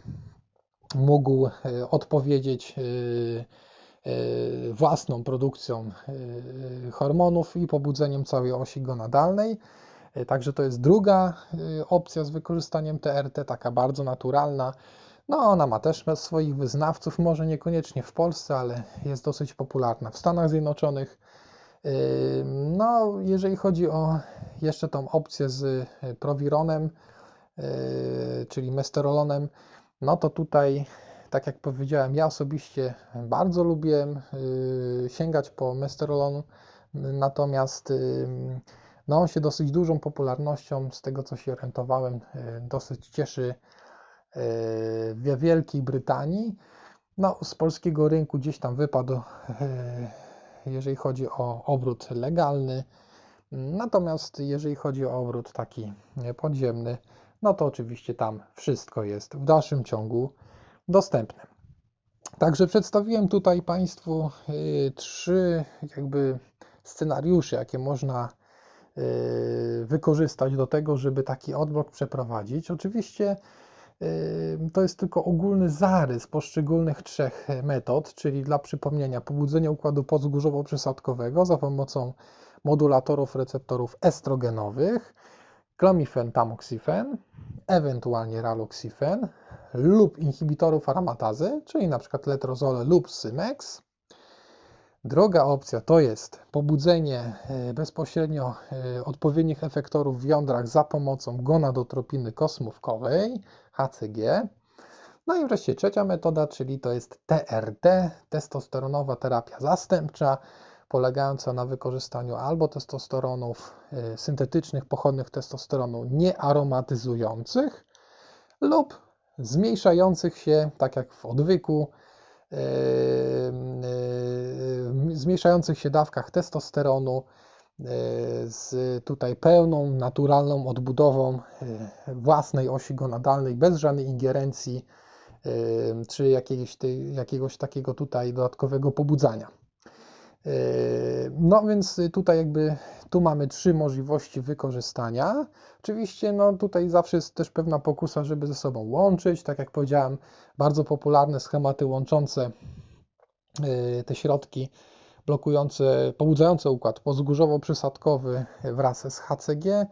mógł odpowiedzieć własną produkcją hormonów i pobudzeniem całej osi gonadalnej. Także to jest druga opcja z wykorzystaniem T R T, taka bardzo naturalna. No ona ma też swoich wyznawców, może niekoniecznie w Polsce, ale jest dosyć popularna w Stanach Zjednoczonych. No jeżeli chodzi o jeszcze tą opcję z Provironem, czyli mesterolonem, no to tutaj, tak jak powiedziałem, ja osobiście bardzo lubiłem sięgać po mesterolon, natomiast no on się dosyć dużą popularnością, z tego co się orientowałem, dosyć cieszy w Wielkiej Brytanii. No, z polskiego rynku gdzieś tam wypadł, jeżeli chodzi o obrót legalny, natomiast jeżeli chodzi o obrót taki podziemny, no to oczywiście tam wszystko jest w dalszym ciągu dostępne. Także przedstawiłem tutaj Państwu trzy jakby scenariusze, jakie można wykorzystać do tego, żeby taki odblok przeprowadzić. Oczywiście to jest tylko ogólny zarys poszczególnych trzech metod, czyli dla przypomnienia pobudzenie układu pozgórzowo-przysadkowego za pomocą modulatorów receptorów estrogenowych, klomifen, tamoksifen, ewentualnie raloxifen lub inhibitorów aromatazy, czyli np. letrozole lub Symex. Druga opcja to jest pobudzenie bezpośrednio odpowiednich efektorów w jądrach za pomocą gonadotropiny kosmówkowej, H C G. No i wreszcie trzecia metoda, czyli to jest T R T, testosteronowa terapia zastępcza, polegająca na wykorzystaniu albo testosteronów syntetycznych, pochodnych testosteronu niearomatyzujących lub zmniejszających się, tak jak w odwyku, Yy, yy, zmniejszających się dawkach testosteronu yy, z tutaj pełną, naturalną odbudową yy, własnej osi gonadalnej, bez żadnej ingerencji yy, czy jakiegoś, ty, jakiegoś takiego tutaj dodatkowego pobudzania. Yy, no więc tutaj jakby tu mamy trzy możliwości wykorzystania. Oczywiście no tutaj zawsze jest też pewna pokusa, żeby ze sobą łączyć. Tak jak powiedziałem, bardzo popularne schematy łączące te środki blokujące, pobudzające układ pozgórzowo-przysadkowy wraz z H C G.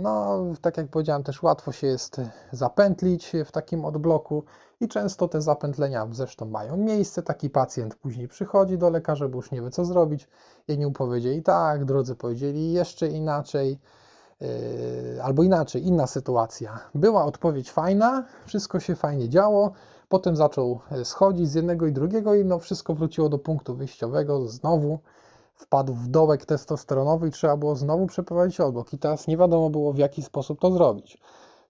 No tak jak powiedziałem, też łatwo się jest zapętlić w takim odbloku i często te zapętlenia zresztą mają miejsce. Taki pacjent później przychodzi do lekarza, bo już nie wie co zrobić. Jedni powiedzieli tak, drodzy powiedzieli jeszcze inaczej. Albo inaczej, inna sytuacja. Była odpowiedź fajna, wszystko się fajnie działo, potem zaczął schodzić z jednego i drugiego i no wszystko wróciło do punktu wyjściowego, znowu wpadł w dołek testosteronowy i trzeba było znowu przeprowadzić odblok. I teraz nie wiadomo było, w jaki sposób to zrobić.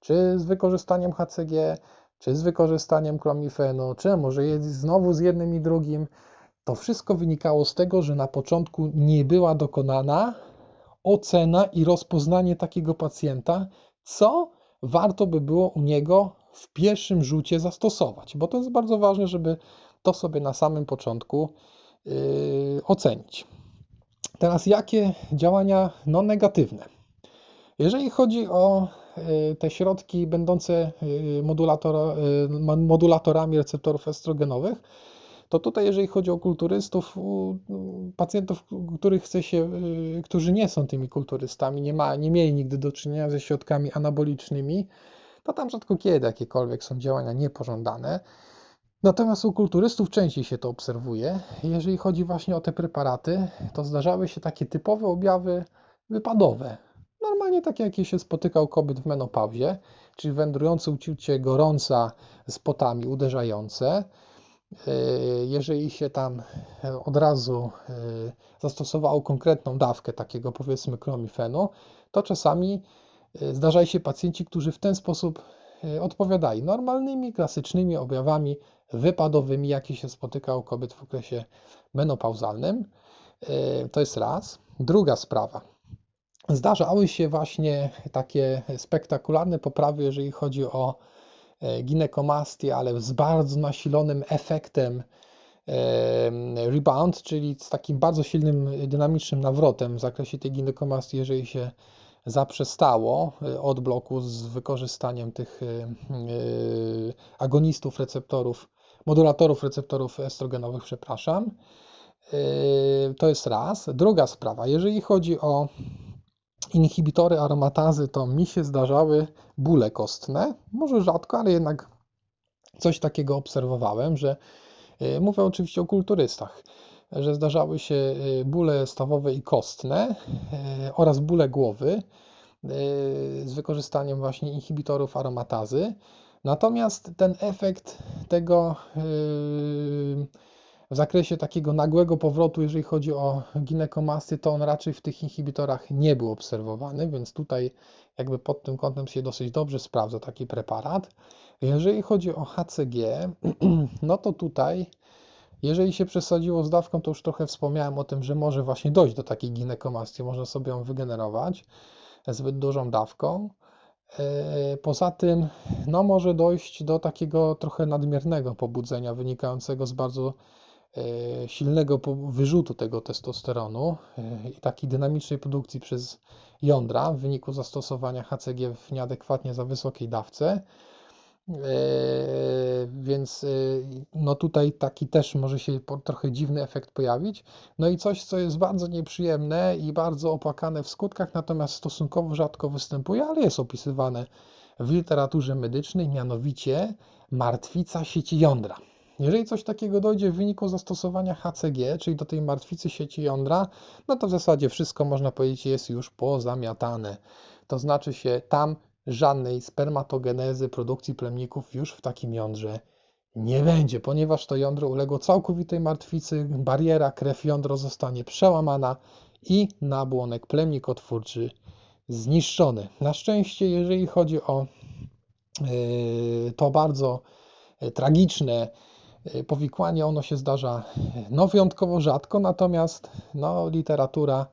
Czy z wykorzystaniem H C G, czy z wykorzystaniem klomifenu, czy może znowu z jednym i drugim. To wszystko wynikało z tego, że na początku nie była dokonana ocena i rozpoznanie takiego pacjenta, co warto by było u niego w pierwszym rzucie zastosować. Bo to jest bardzo ważne, żeby to sobie na samym początku yy, ocenić. Teraz jakie działania no, negatywne? Jeżeli chodzi o yy, te środki będące yy, modulator, yy, modulatorami receptorów estrogenowych, to tutaj jeżeli chodzi o kulturystów, pacjentów, których chce się, którzy nie są tymi kulturystami, nie, ma, nie mieli nigdy do czynienia ze środkami anabolicznymi, to tam rzadko kiedy jakiekolwiek są działania niepożądane. Natomiast u kulturystów częściej się to obserwuje. Jeżeli chodzi właśnie o te preparaty, to zdarzały się takie typowe objawy wypadowe. Normalnie takie, jakie się spotyka u kobiet w menopauzie, czyli wędrujące uczucie gorąca z potami uderzające. Jeżeli się tam od razu zastosowało konkretną dawkę takiego powiedzmy klomifenu, to czasami zdarzają się pacjenci, którzy w ten sposób odpowiadali normalnymi, klasycznymi objawami wypadowymi, jakie się spotyka u kobiet w okresie menopauzalnym. To jest raz. Druga sprawa. Zdarzały się właśnie takie spektakularne poprawy, jeżeli chodzi o ginekomastię, ale z bardzo nasilonym efektem rebound, czyli z takim bardzo silnym, dynamicznym nawrotem w zakresie tej ginekomastii, jeżeli się zaprzestało od bloku z wykorzystaniem tych agonistów receptorów, modulatorów receptorów estrogenowych, przepraszam. To jest raz. Druga sprawa, jeżeli chodzi o inhibitory aromatazy, to mi się zdarzały bóle kostne, może rzadko, ale jednak coś takiego obserwowałem, że mówię oczywiście o kulturystach, że zdarzały się bóle stawowe i kostne oraz bóle głowy z wykorzystaniem właśnie inhibitorów aromatazy. Natomiast ten efekt tego w zakresie takiego nagłego powrotu, jeżeli chodzi o ginekomastię, to on raczej w tych inhibitorach nie był obserwowany, więc tutaj jakby pod tym kątem się dosyć dobrze sprawdza taki preparat. Jeżeli chodzi o H C G, no to tutaj, jeżeli się przesadziło z dawką, to już trochę wspomniałem o tym, że może właśnie dojść do takiej ginekomastii, można sobie ją wygenerować zbyt dużą dawką. Poza tym no, może dojść do takiego trochę nadmiernego pobudzenia wynikającego z bardzo silnego wyrzutu tego testosteronu i takiej dynamicznej produkcji przez jądra w wyniku zastosowania H C G w nieadekwatnie za wysokiej dawce, więc no tutaj taki też może się trochę dziwny efekt pojawić. No i coś, co jest bardzo nieprzyjemne i bardzo opłakane w skutkach, natomiast stosunkowo rzadko występuje, ale jest opisywane w literaturze medycznej, mianowicie martwica sieci jądra. Jeżeli coś takiego dojdzie w wyniku zastosowania H C G, czyli do tej martwicy sieci jądra, no to w zasadzie wszystko, można powiedzieć, jest już pozamiatane. To znaczy się tam żadnej spermatogenezy, produkcji plemników już w takim jądrze nie będzie, ponieważ to jądro uległo całkowitej martwicy, bariera krew-jądro zostanie przełamana i nabłonek plemnikotwórczy zniszczony. Na szczęście, jeżeli chodzi o yy, to bardzo tragiczne powikłanie, ono się zdarza no, wyjątkowo rzadko, natomiast no, literatura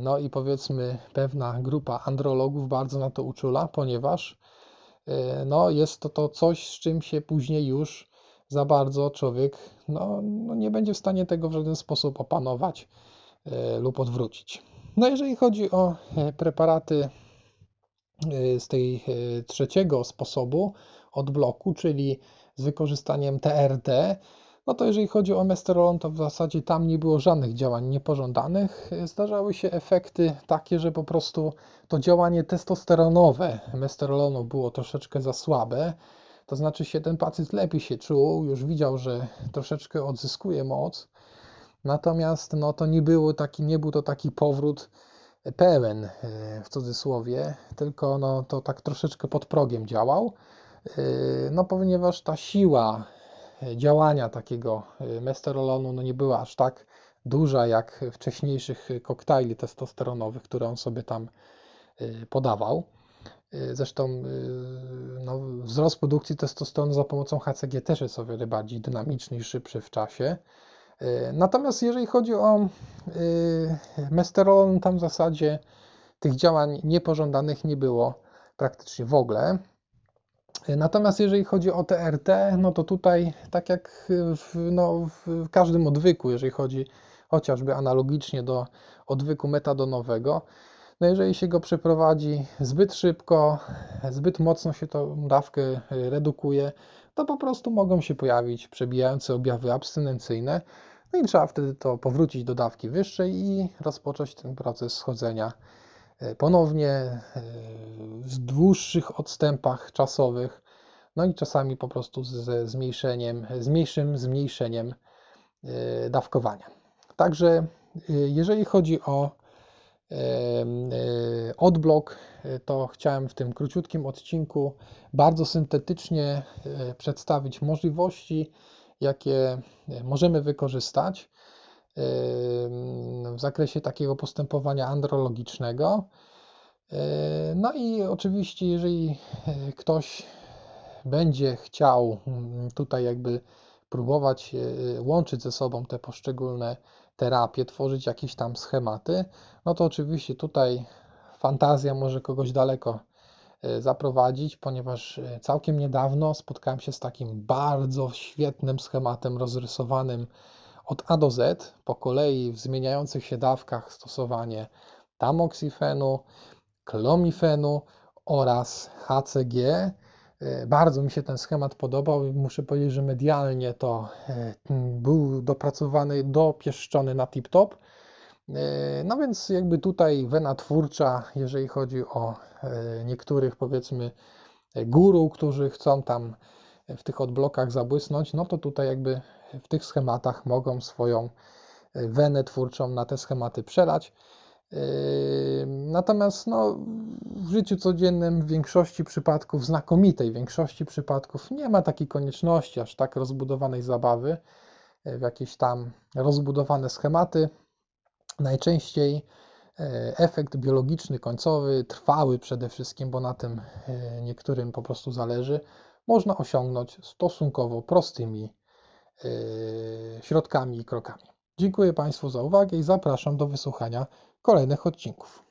no i powiedzmy pewna grupa andrologów bardzo na to uczula, ponieważ no, jest to, to coś, z czym się później już za bardzo człowiek no, no, nie będzie w stanie tego w żaden sposób opanować lub odwrócić. No jeżeli chodzi o preparaty z tej trzeciego sposobu odbloku, czyli z wykorzystaniem T R T, no to jeżeli chodzi o mesterolon, to w zasadzie tam nie było żadnych działań niepożądanych. Zdarzały się efekty takie, że po prostu to działanie testosteronowe mesterolonu było troszeczkę za słabe. To znaczy się ten pacjent lepiej się czuł, już widział, że troszeczkę odzyskuje moc. Natomiast no to nie było taki, nie był to taki powrót pełen w cudzysłowie, tylko no to tak troszeczkę pod progiem działał. No ponieważ ta siła działania takiego mesterolonu no nie była aż tak duża jak wcześniejszych koktajli testosteronowych, które on sobie tam podawał. Zresztą no, wzrost produkcji testosteronu za pomocą H C G też jest o wiele bardziej dynamiczny i szybszy w czasie. Natomiast jeżeli chodzi o mesterolon, tam w zasadzie tych działań niepożądanych nie było praktycznie w ogóle. Natomiast jeżeli chodzi o T R T, no to tutaj tak jak w, no, w każdym odwyku, jeżeli chodzi chociażby analogicznie do odwyku metadonowego, no jeżeli się go przeprowadzi zbyt szybko, zbyt mocno się tą dawkę redukuje, to po prostu mogą się pojawić przebijające objawy abstynencyjne, no i trzeba wtedy to powrócić do dawki wyższej i rozpocząć ten proces schodzenia ponownie w dłuższych odstępach czasowych, no i czasami po prostu ze zmniejszeniem, z mniejszym zmniejszeniem dawkowania. Także jeżeli chodzi o odblok, to chciałem w tym króciutkim odcinku bardzo syntetycznie przedstawić możliwości, jakie możemy wykorzystać w zakresie takiego postępowania andrologicznego. No i oczywiście, jeżeli ktoś będzie chciał tutaj jakby próbować łączyć ze sobą te poszczególne terapię, tworzyć jakieś tam schematy, no to oczywiście tutaj fantazja może kogoś daleko zaprowadzić, ponieważ całkiem niedawno spotkałem się z takim bardzo świetnym schematem rozrysowanym od A do Z, po kolei w zmieniających się dawkach stosowanie tamoksifenu, klomifenu oraz H C G. Bardzo mi się ten schemat podobał i muszę powiedzieć, że medialnie to był dopracowany, dopieszczony na tip-top. No więc jakby tutaj wena twórcza, jeżeli chodzi o niektórych powiedzmy guru, którzy chcą tam w tych odblokach zabłysnąć, no to tutaj jakby w tych schematach mogą swoją wenę twórczą na te schematy przelać. Natomiast no, w życiu codziennym w większości przypadków, znakomitej większości przypadków nie ma takiej konieczności aż tak rozbudowanej zabawy w jakieś tam rozbudowane schematy. Najczęściej efekt biologiczny, końcowy, trwały przede wszystkim, bo na tym niektórym po prostu zależy, można osiągnąć stosunkowo prostymi środkami i krokami. Dziękuję Państwu za uwagę i zapraszam do wysłuchania kolejnych odcinków.